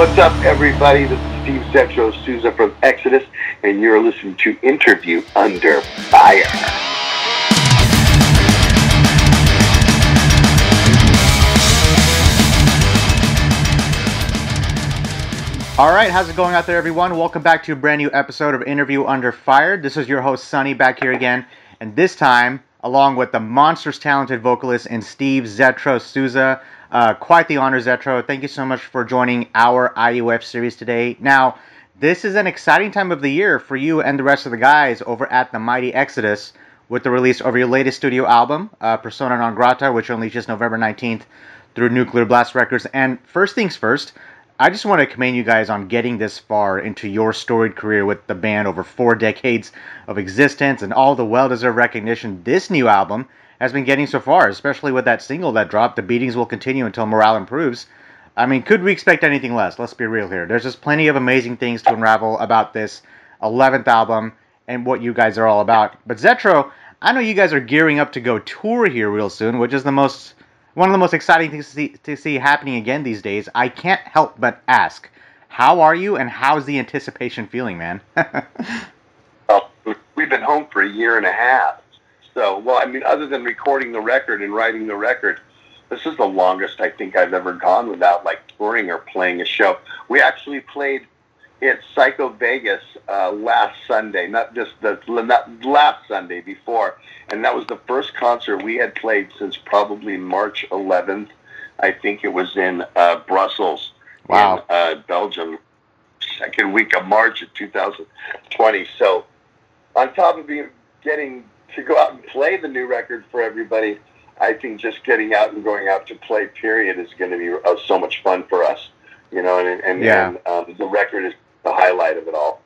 What's up, everybody? This is Steve Zetro Souza from Exodus, and you're listening to Interview Under Fire. All right, how's it going out there, everyone? Welcome back to a brand new episode of Interview Under Fire. This is your host, Sonny, back here again. And this time, along with the monstrous talented vocalist and Steve Zetro Souza. Quite the honor, Zetro. Thank you so much for joining our IUF series today. Now, this is an exciting time of the year for you and the rest of the guys over at the Mighty Exodus with the release of your latest studio album, Persona Non Grata, which releases November 19th through Nuclear Blast Records. And first things first, I just want to commend you guys on getting this far into your storied career with the band over 4 decades of existence and all the well-deserved recognition this new album has been getting so far, especially with that single that dropped, The Beatings Will Continue Until Morale Improves. I mean, could we expect anything less? Let's be real here. There's just plenty of amazing things to unravel about this 11th album and what you guys are all about. But Zetro, I know you guys are gearing up to go tour here real soon, which is one of the most exciting things to see happening again these days. I can't help but ask, how are you and how's the anticipation feeling, man? Well, we've been home for 1.5 years. So, other than recording the record and writing the record, this is the longest I think I've ever gone without, touring or playing a show. We actually played at Psycho Vegas last Sunday, last Sunday before. And that was the first concert we had played since probably March 11th. I think it was in Brussels, wow, in Belgium, second week of March of 2020. So on top of getting to go out and play the new record for everybody, I think just getting out and going out to play, period, is going to be so much fun for us. You know, and the record is the highlight of it all.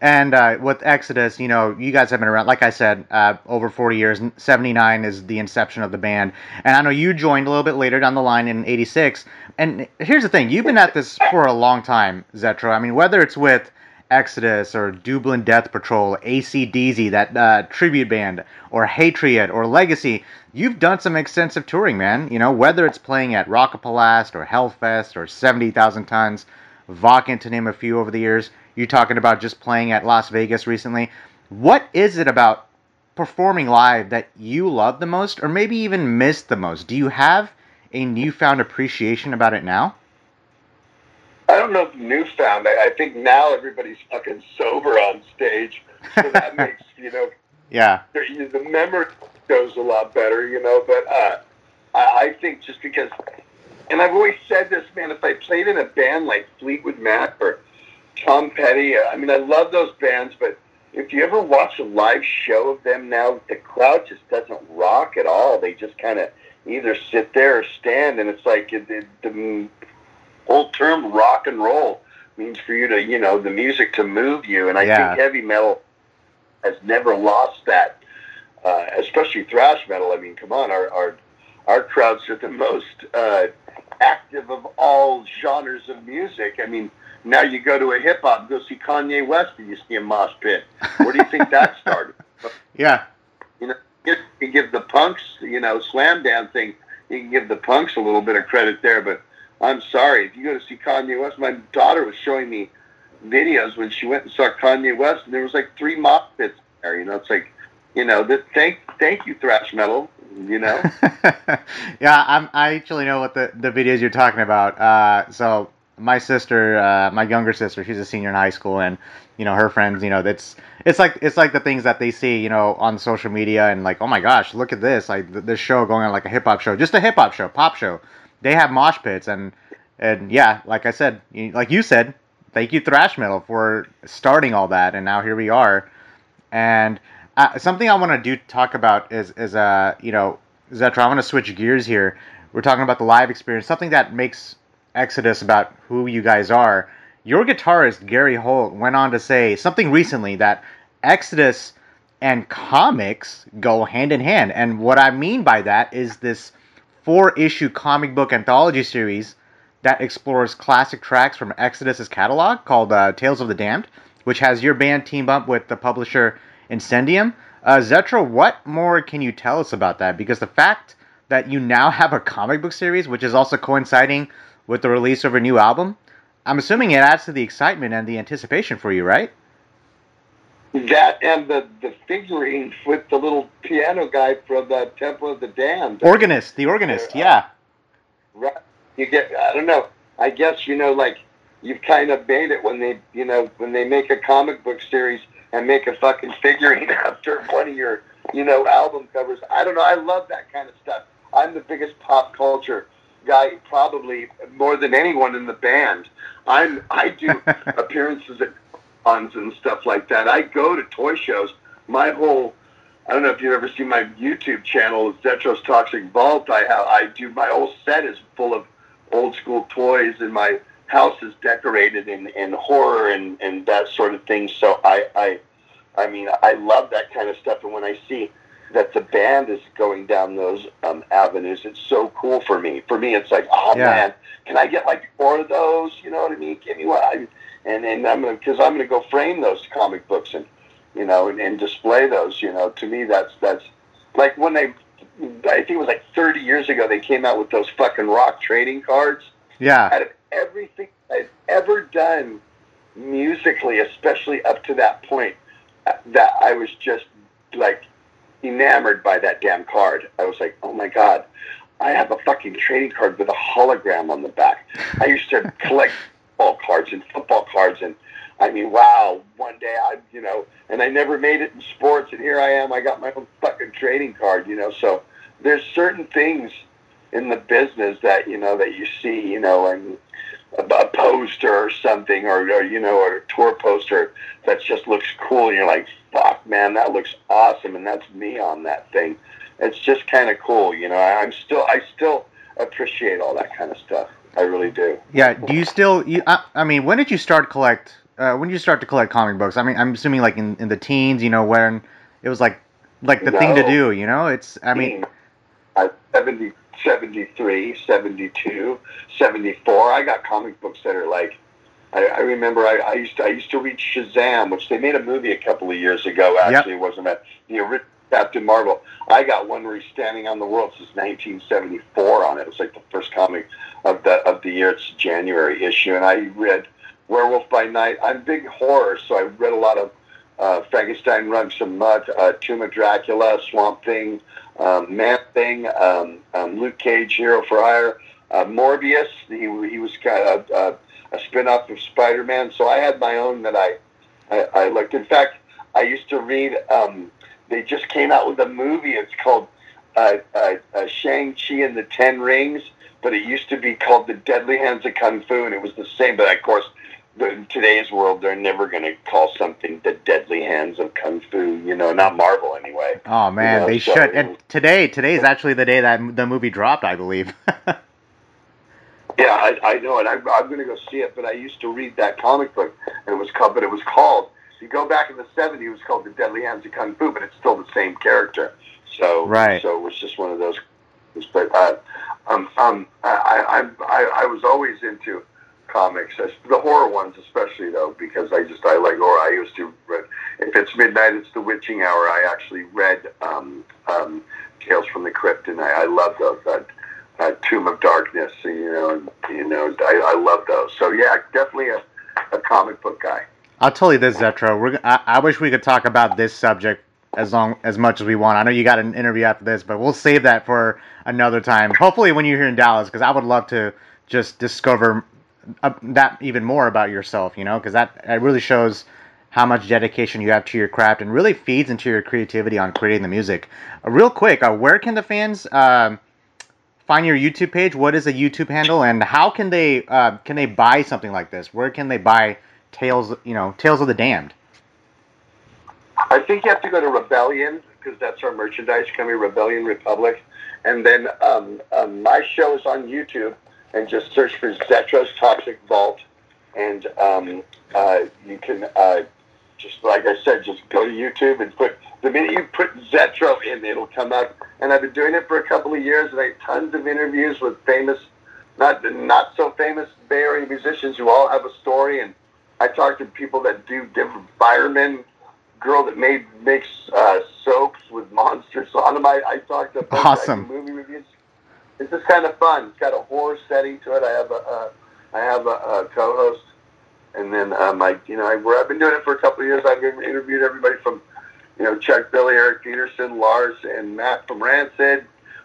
And with Exodus, you know, you guys have been around, like I said, over 40 years. 79 is the inception of the band. And I know you joined a little bit later down the line in 86. And here's the thing. You've been at this for a long time, Zetro. I mean, whether it's with Exodus or Dublin Death Patrol, ACDZ, that tribute band, or Hatriot or Legacy, you've done some extensive touring, man. You know, whether it's playing at Rockpalast or Hellfest or 70,000 Tons, Wacken, to name a few over the years. You're talking about just playing at Las Vegas recently. What is it about performing live that you love the most, or maybe even miss the most? Do you have a newfound appreciation about it now? I don't know if newfound. I think now everybody's fucking sober on stage, so that makes, you know, yeah, the memory goes a lot better, you know. But I think just because, and I've always said this, man, if I played in a band like Fleetwood Mac or Tom Petty, I love those bands, but if you ever watch a live show of them now, the crowd just doesn't rock at all. They just kind of either sit there or stand, and it's like the whole term rock and roll means for you to, you know, the music to move you. And I think heavy metal has never lost that, especially thrash metal. I mean, come on, our crowds are the most active of all genres of music. I mean, now you go to a hip-hop, go see Kanye West, and you see a mosh pit. Where do you think that started? Yeah. You know, you can give the punks, you know, slam down thing, you can give the punks a little bit of credit there, but I'm sorry, if you go to see Kanye West, my daughter was showing me videos when she went and saw Kanye West, and there was 3 mosh pits there, you know, it's like, you know, thank you, thrash metal, you know? Yeah, I actually know what the videos you're talking about, so... My sister, my younger sister, she's a senior in high school, and you know her friends. You know, it's like the things that they see, you know, on social media, and oh my gosh, look at this! This show going on, a hip hop show, just a hip hop show, pop show. They have mosh pits, and yeah, like I said, like you said, thank you thrash metal for starting all that, and now here we are. And something I want to talk about is you know, Zetro, I want to switch gears here. We're talking about the live experience, something that makes Exodus about who you guys are. Your guitarist, Gary Holt, went on to say something recently that Exodus and comics go hand in hand. And what I mean by that is this 4-issue comic book anthology series that explores classic tracks from Exodus's catalog called Tales of the Damned, which has your band team up with the publisher Incendium. Zetro, what more can you tell us about that? Because the fact that you now have a comic book series, which is also coinciding with the release of her new album, I'm assuming it adds to the excitement and the anticipation for you, right? That and the figurines with the little piano guy from the Temple of the Damned. The organist, yeah. Right. You get, I don't know, I guess, you know, like, you've kind of made it when they, you know, when they make a comic book series and make a fucking figurine after one of your, you know, album covers. I don't know, I love that kind of stuff. I'm the biggest pop culture guy, probably more than anyone in the band. I do appearances at and stuff like that. I go to toy shows. My whole, I don't know if you've ever seen my YouTube channel, Zetro's Toxic Vault. I do, my whole set is full of old school toys, and my house is decorated in horror and that sort of thing. So I mean, I love that kind of stuff. And when I see that the band is going down those avenues, it's so cool for me. For me, it's like, oh yeah, man, can I get like four of those? You know what I mean? Give me one. And then I'm gonna go frame those comic books and, you know, and display those. You know, to me that's like when they, I think it was like 30 years ago, they came out with those fucking rock trading cards. Yeah. Out of everything I've ever done musically, especially up to that point, that I was just like enamored by that damn card. I was like, oh my god, I have a fucking trading card with a hologram on the back. I used to collect cards and football cards, and I mean, wow, one day I, you know, and I never made it in sports, and here I am, I got my own fucking trading card, you know. So there's certain things in the business that, you know, that you see, you know, and a poster or something, or you know, or a tour poster that just looks cool, and you're like, fuck man, that looks awesome, and that's me on that thing. It's just kind of cool, you know. I still appreciate all that kind of stuff. I really do. Yeah. Do you still? I mean, when did you start collect? When did you start to collect comic books? I mean, I'm assuming like in the teens, you know, when it was like the thing to do, you know. It's, I mean, 70, 73, 72, 74. I got comic books that are like, I remember I used to read Shazam, which they made a movie a couple of years ago. Actually, yep. It wasn't that the original Captain Marvel. I got one where he's standing on the world. Since 1974 on it. It was like the first comic of the year. It's a January issue, and I read Werewolf by Night. I'm big horror, so I read a lot of Frankenstein, Runts and Mutt, Tomb of Dracula, Swamp Thing, Man Thing, Luke Cage, Hero for Hire, Morbius. He was kind of a spin-off of Spider-Man. So I had my own that I looked. In fact, I used to read. They just came out with a movie. It's called Shang-Chi and the Ten Rings, but it used to be called The Deadly Hands of Kung Fu, and it was the same. But, of course, in today's world, they're never going to call something The Deadly Hands of Kung Fu, you know, not Marvel anyway. Oh, man, you know, they so should. And today is actually the day that the movie dropped, I believe. Yeah, I know it. I'm going to go see it, but I used to read that comic book, and it was called. You go back in the 70s, it was called The Deadly Hands of Kung Fu, but it's still the same character. So, right. So it was just one of those. But I was always into comics, the horror ones especially, though, because I like horror. I used to read, if it's midnight, it's the witching hour. I actually read Tales from the Crypt, and I love those. Tomb of Darkness, and I love those. So yeah, definitely a comic book guy. I'll tell you this, Zetro. I wish we could talk about this subject as much as we want. I know you got an interview after this, but we'll save that for another time. Hopefully, when you're here in Dallas, because I would love to just discover that even more about yourself. You know, because that really shows how much dedication you have to your craft and really feeds into your creativity on creating the music. Real quick, where can the fans find your YouTube page? What is a YouTube handle, and how can they buy something like this? Where can they buy Tales of the Damned? I think you have to go to Rebellion, because that's our merchandise company, Rebellion Republic. And then my show is on YouTube, and just search for Zetro's Toxic Vault. And you can, just like I said, just go to YouTube and put, the minute you put Zetro in, it'll come up. And I've been doing it for a couple of years, and I have tons of interviews with famous, not so famous Bay Area musicians who all have a story. And I talk to people that do different firemen, girl that makes soaps with monsters on them. I talked to awesome movie reviews. It's just kind of fun. It's got a horror setting to it. I have a I have a co-host, and then I've been doing it for a couple of years. I've interviewed everybody from, Chuck Billy, Eric Peterson, Lars, and Matt from Rancid,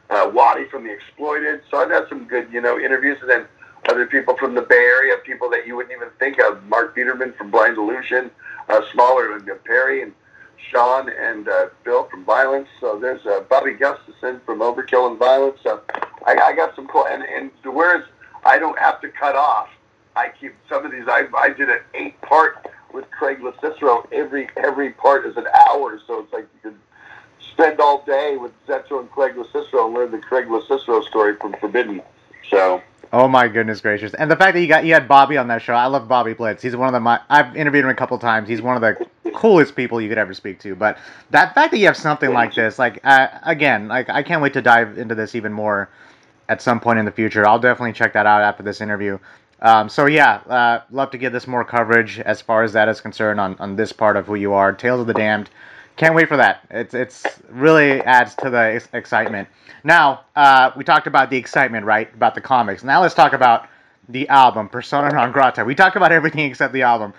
Waddy from The Exploited. So I've had some good, interviews, and then other people from the Bay Area, people that you wouldn't even think of. Mark Peterman from Blind Illusion, Smaller and Perry, and Sean and Bill from Violence. So there's Bobby Gustafson from Overkill and Violence. So I got some cool, and whereas I don't have to cut off, I keep some of these. I did an 8-part with Craig Locicero. Every part is an hour, so it's like you could spend all day with Zetro and Craig Locicero and learn the Craig Locicero story from Forbidden. So. Oh my goodness gracious! And the fact that you had Bobby on that show. I love Bobby Blitz. He's one of the I've interviewed him a couple times. He's one of the coolest people you could ever speak to. But that fact that you have something like this, I can't wait to dive into this even more at some point in the future. I'll definitely check that out after this interview. Love to give this more coverage as far as that is concerned on this part of who you are, Tales of the Damned. Can't wait for that. It's really adds to the excitement. Now, we talked about the excitement, right, about the comics. Now let's talk about the album, Persona Non Grata. We talked about everything except the album.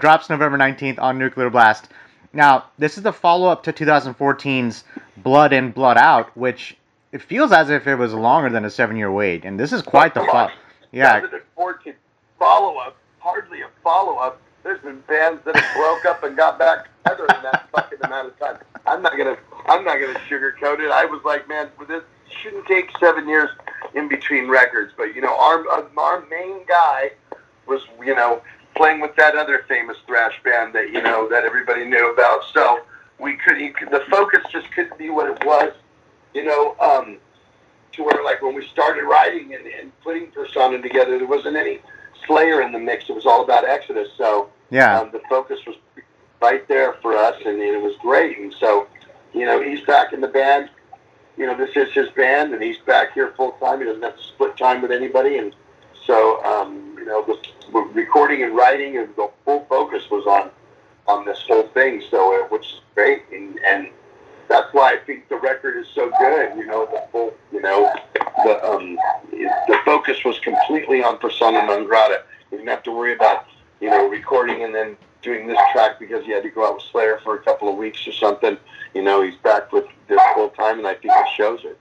Drops November 19th on Nuclear Blast. Now, this is the follow-up to 2014's Blood In, Blood Out, which it feels as if it was longer than a 7-year wait, and this is quite the follow-up. Yeah. 2014 follow-up, hardly a follow-up. There's been bands that have broke up and got back together in that fucking amount of time. I'm not gonna sugarcoat it. I was like, man, this shouldn't take 7 years in between records. But our main guy was playing with that other famous thrash band that that everybody knew about. So the focus just couldn't be what it was, to where like when we started writing and putting Persona together, there wasn't any Slayer in the mix. It was all about Exodus. So yeah, the focus was right there for us, and it was great. And so he's back in the band. This is his band, and he's back here full time. He doesn't have to split time with anybody. And so the recording and writing and the full focus was on this whole thing. So which is great, and that's why I think the record is so good. The focus was completely on Persona Non Grata. You didn't have to worry about, recording and then doing this track because you had to go out with Slayer for a couple of weeks or something. He's back with this full time, and I think it shows it.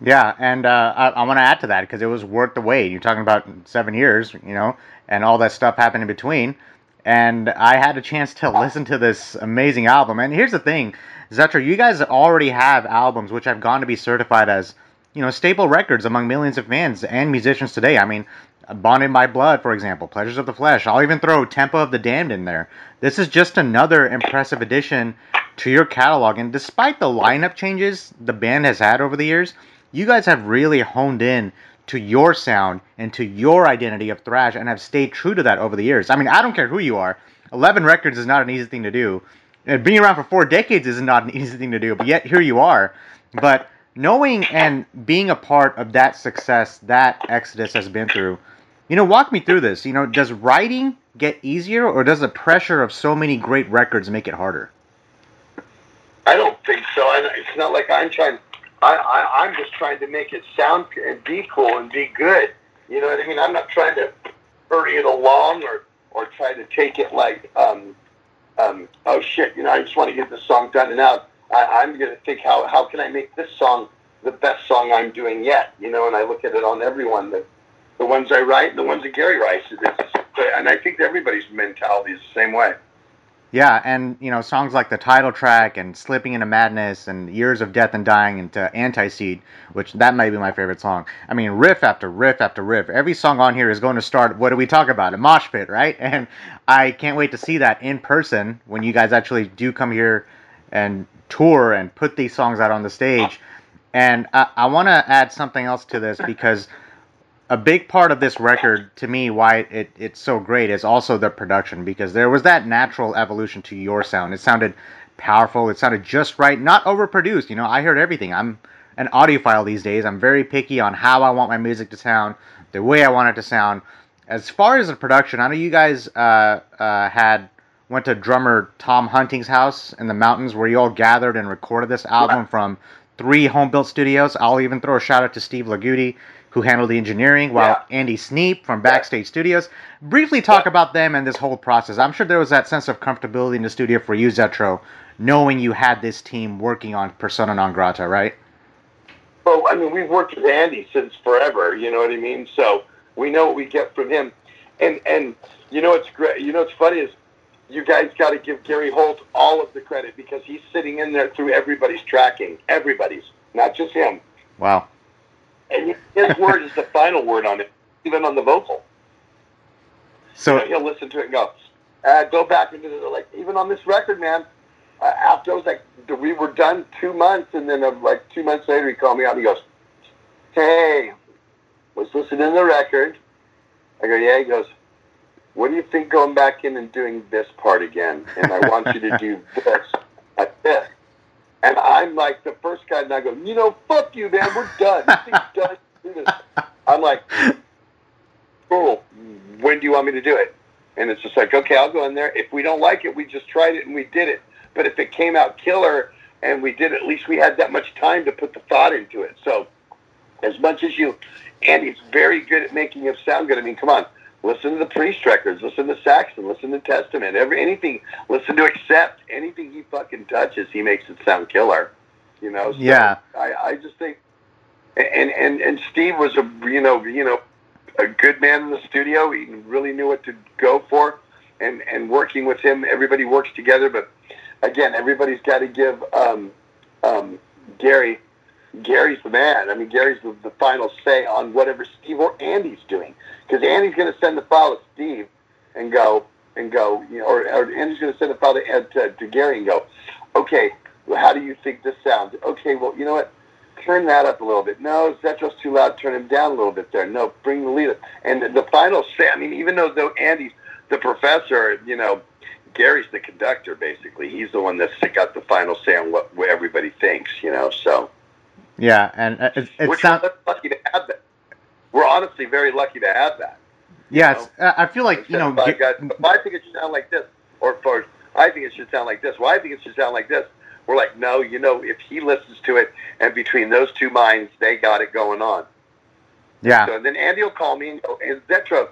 Yeah, and I want to add to that because it was worth the wait. You're talking about 7 years, and all that stuff happened in between. And I had a chance to listen to this amazing album. And here's the thing, Zetro, you guys already have albums which have gone to be certified as, staple records among millions of fans and musicians today. I mean, Bonded by Blood, for example, Pleasures of the Flesh. I'll even throw Temple of the Damned in there. This is just another impressive addition to your catalog. And despite the lineup changes the band has had over the years, you guys have really honed in to your sound and to your identity of thrash and have stayed true to that over the years. I mean, I don't care who you are. 11 records is not an easy thing to do. And being around for 4 decades is not an easy thing to do, but yet here you are. But knowing and being a part of that success that Exodus has been through, walk me through this. Does writing get easier, or does the pressure of so many great records make it harder? I don't think so. It's not like I'm trying... I'm just trying to make it sound and be cool and be good. You know what I mean? I'm not trying to hurry it along or try to take it like, oh shit, I just want to get this song done and out. I'm going to think, how can I make this song the best song I'm doing yet? And I look at it on everyone, the ones I write and the ones that Gary writes. And I think everybody's mentality is the same way. Yeah, and, songs like the title track and Slipping Into Madness and Years of Death and Dying and Anti-Seed, which that might be my favorite song. I mean, riff after riff after riff. Every song on here is going to start, what do we talk about? A mosh pit, right? And I can't wait to see that in person when you guys actually do come here and tour and put these songs out on the stage. And I want to add something else to this because... a big part of this record, to me, why it's so great is also the production, because there was that natural evolution to your sound. It sounded powerful. It sounded just right, not overproduced. I heard everything. I'm an audiophile these days. I'm very picky on how I want my music to sound, the way I want it to sound. As far as the production, I know you guys went to drummer Tom Hunting's house in the mountains where you all gathered and recorded this album from 3 home-built studios. I'll even throw a shout-out to Steve Lagudi, who handled the engineering, while Andy Sneap from Backstage Studios briefly talk about them and this whole process. I'm sure there was that sense of comfortability in the studio for you, Zetro, knowing you had this team working on Persona Non Grata, right? Well, I mean, we've worked with Andy since forever, you know what I mean? So we know what we get from him. And you know what's great, you know what's funny is you guys got to give Gary Holt all of the credit because he's sitting in there through everybody's tracking, everybody's, not just him. Wow. And his word is the final word on it, even on the vocal. So he'll listen to it and go back into the, like, even on this record, man, after I was like, we were done 2 months, and then like 2 months later, he called me out and he goes, "Hey, was listening to the record." I go, "Yeah." He goes, "What do you think going back in and doing this part again? And I want you to do this like this." And I'm like the first guy, and I go, "You know, fuck you, man. We're done. This thing's done. Do this." I'm like, "Cool. When do you want me to do it?" And it's just like, "Okay, I'll go in there. If we don't like it, we just tried it and we did it. But if it came out killer and we did, at least we had that much time to put the thought into it." So, as much as you, Andy's very good at making it sound good. I mean, come on. Listen to the Priest records. Listen to Saxon. Listen to Testament. Anything. Listen to Accept. Anything he fucking touches, he makes it sound killer. You know. So yeah. I just think, and Steve was a you know a good man in the studio. He really knew what to go for, and working with him, everybody works together. But again, everybody's got to give Gary. Gary's the man. I mean, Gary's the final say on whatever Steve or Andy's doing, because Andy's going to send the file to Steve and go, you know, or Andy's going to send the file to Gary and go, "Okay, well, how do you think this sounds? Okay, well, you know what? Turn that up a little bit. No, Zetro's too loud. Turn him down a little bit there. No, bring the lead up." And the final say. I mean, even though Andy's the professor, you know, Gary's the conductor. Basically, he's the one that's got the final say on what everybody thinks. You know, so. Yeah, and it's not. Lucky to have that. We're honestly very lucky to have that. Yeah, I feel like I think it should sound like this, or first, I think it should sound like this. Well, I think it should sound like this. We're like, no, you know, if he listens to it, and between those two minds, they got it going on. Yeah. So and then Andy will call me and go, "Is Zetro,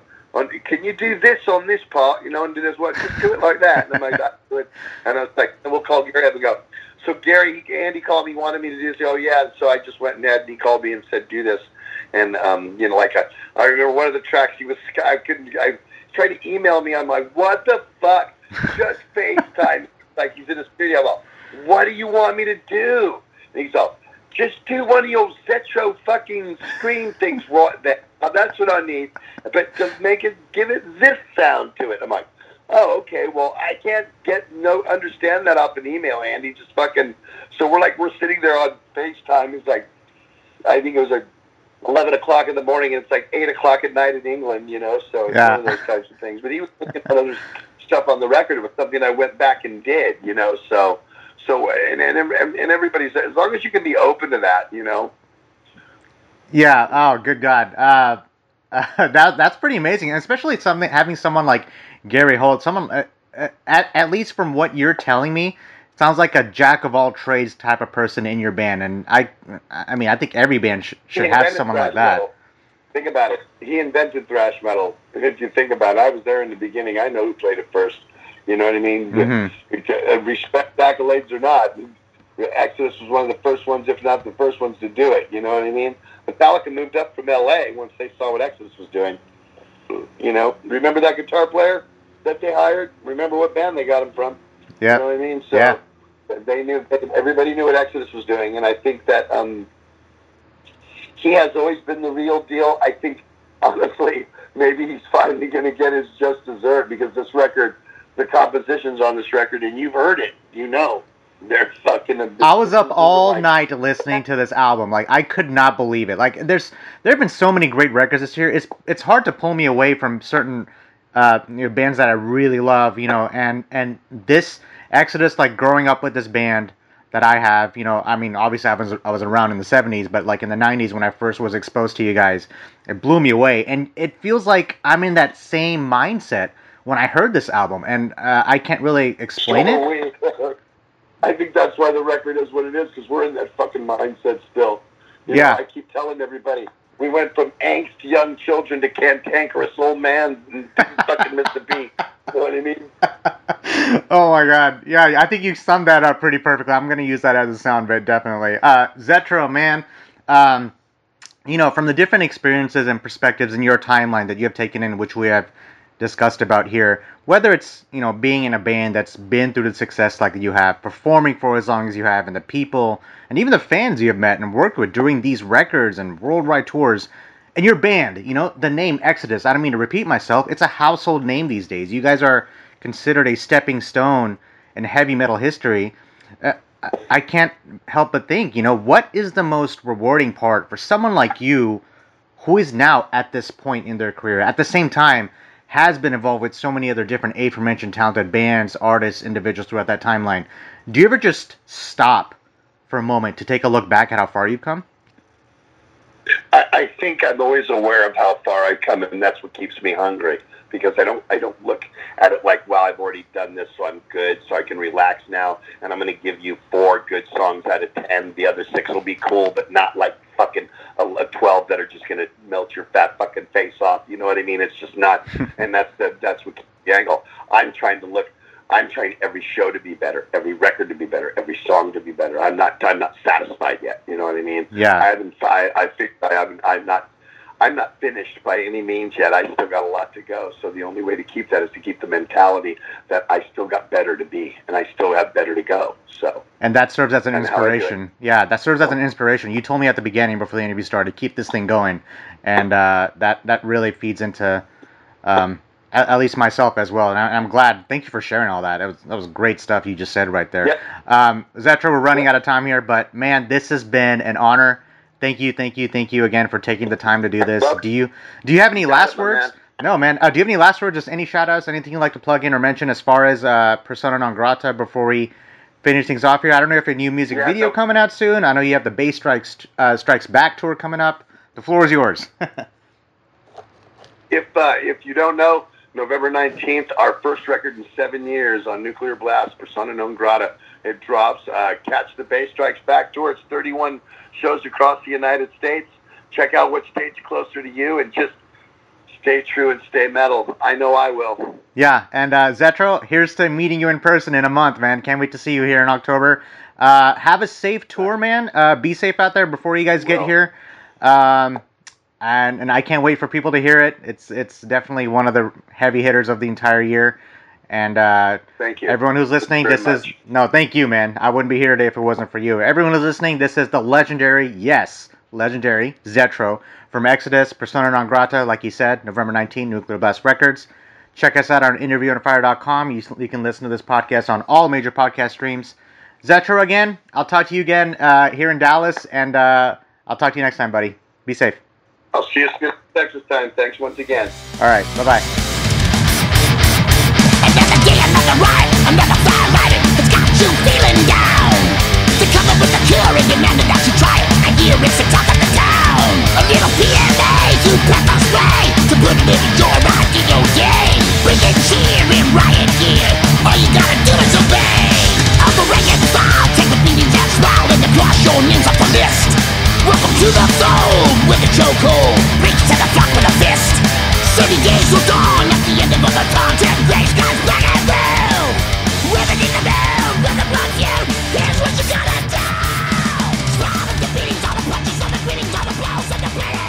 can you do this on this part? You know, and do this one, just do it like that." And I'm like, "That's good." And I was like, and we'll call Gary up and go, "So Gary, Andy called me, wanted me to do this." "Oh yeah." So I just went and had, and he called me and said, "Do this." And you know, like I remember one of the tracks, he was I tried to email me. I'm like, "What the fuck? Just FaceTime." Like he's in the studio. I'm like, "What do you want me to do?" And he's all, "Just do one of your Zetro fucking screen things right there. That's what I need. But to make it, give it this sound to it." I'm like, "Oh, okay, well, I can't understand that off an email, Andy, just fucking," so we're sitting there on FaceTime, it's like, I think it was like 11 o'clock in the morning, and it's like 8 o'clock at night in England, you know, so it's one of those types of things, but he was looking at other stuff on the record, it was something I went back and did, you know, so, and everybody's, as long as you can be open to that, you know. Yeah, oh, good God, that's pretty amazing, and especially something, having someone like Gary Holt, someone at least from what you're telling me, sounds like a jack of all trades type of person in your band, and I mean, I think every band should have someone like that. Metal. Think about it. He invented thrash metal. If you think about it, I was there in the beginning. I know who played it first. You know what I mean? Mm-hmm. Respect accolades or not, Exodus was one of the first ones, if not the first ones, to do it. You know what I mean? Metallica moved up from L.A. once they saw what Exodus was doing. You know, remember that guitar player that they hired? Remember what band they got him from? Yeah. You know what I mean? So They knew, everybody knew what Exodus was doing, and I think that he has always been the real deal. I think, honestly, maybe he's finally going to get his just dessert because this record, the compositions on this record, and you've heard it, you know. They're fucking absurd. I was up all night listening to this album. Like, I could not believe it. Like, there have been so many great records this year. It's hard to pull me away from certain bands that I really love, you know. And this Exodus, like growing up with this band that I have, you know. I mean, obviously I was around in the 70s, but like in the 90s when I first was exposed to you guys, it blew me away. And it feels like I'm in that same mindset when I heard this album, and I can't really explain it. I think that's why the record is what it is, because we're in that fucking mindset still. You know, I keep telling everybody, we went from angst young children to cantankerous old man and didn't fucking miss a beat. You know what I mean? Oh, my God. Yeah, I think you summed that up pretty perfectly. I'm going to use that as a sound bit, definitely. Zetro, man, from the different experiences and perspectives in your timeline that you have taken in, which we have discussed about here, whether it's, being in a band that's been through the success like you have, performing for as long as you have, and the people, and even the fans you have met and worked with doing these records and worldwide tours, and your band, the name Exodus, I don't mean to repeat myself, it's a household name these days. You guys are considered a stepping stone in heavy metal history. I can't help but think, what is the most rewarding part for someone like you who is now at this point in their career, at the same time, has been involved with so many other different aforementioned talented bands, artists, individuals throughout that timeline. Do you ever just stop for a moment to take a look back at how far you've come? I think I'm always aware of how far I've come, and that's what keeps me hungry, because I don't look at it like, well, I've already done this, so I'm good, so I can relax now, and I'm going to give you 4 good songs out of 10. The other 6 will be cool, but not like fucking 12 that are just going to melt your fat fucking face off. You know what I mean? It's just not, and that's what keeps the angle. I'm trying every show to be better, every record to be better, every song to be better. I'm not satisfied yet. You know what I mean? Yeah. I'm not finished by any means yet. I still got a lot to go. So the only way to keep that is to keep the mentality that I still got better to be, and I still have better to go. So. And that serves as an inspiration. Yeah, that serves as an inspiration. You told me at the beginning before the interview started, keep this thing going, and that really feeds into. At least myself as well, and I'm glad. Thank you for sharing all that. That was great stuff you just said right there. Yep. Zetro, we're running out of time here, but man, this has been an honor. Thank you again for taking the time to do this. Do you have any last words? No, man. Do you have any last words? Just any shout outs, anything you'd like to plug in or mention as far as Persona Non Grata before we finish things off here? I don't know if a new music video coming out soon. I know you have the Bass Strikes Back tour coming up. The floor is yours. If you don't know, November 19th, our first record in 7 years on Nuclear Blast, Persona Non Grata. It drops. Catch the Bass Strikes Back tour. It's 31 shows across the United States. Check out what state's closer to you, and just stay true and stay metal. I know I will. Yeah, and Zetro, here's to meeting you in person in a month, man. Can't wait to see you here in October. Have a safe tour, man. Be safe out there before you guys get here. And I can't wait for people to hear it. It's definitely one of the heavy hitters of the entire year. And thank you, everyone who's listening. Thank you, man. I wouldn't be here today if it wasn't for you. Everyone who's listening, this is the legendary Zetro from Exodus, Persona Non Grata. Like he said, November 19, Nuclear Blast Records. Check us out on interviewonfire.com. You can listen to this podcast on all major podcast streams. Zetro, again, I'll talk to you again here in Dallas, and I'll talk to you next time, buddy. Be safe. I'll see you soon. Texas time. Thanks once again. All right. Bye-bye. Another day, another ride, another fire riding. It's got you feeling down. The cover with the cure and demanded that you try it. I hear it's the talk of the town. A little PMA, you pepper spray. To put it in your ideal day. Bring it cheer and riot gear. All you gotta do is obey. Overrated foul, take the beating that's foul. And across your names off the list. Welcome to the fold with a chokehold. Reach to the flock with a fist. 30 days will dawn at the end of all the times, and grace God's black and blue. Ribbon in the mill, brother blocks you. Here's what you gotta do. Stop the beatings, all the punches, all the greetings, all the blows, and the bleeding.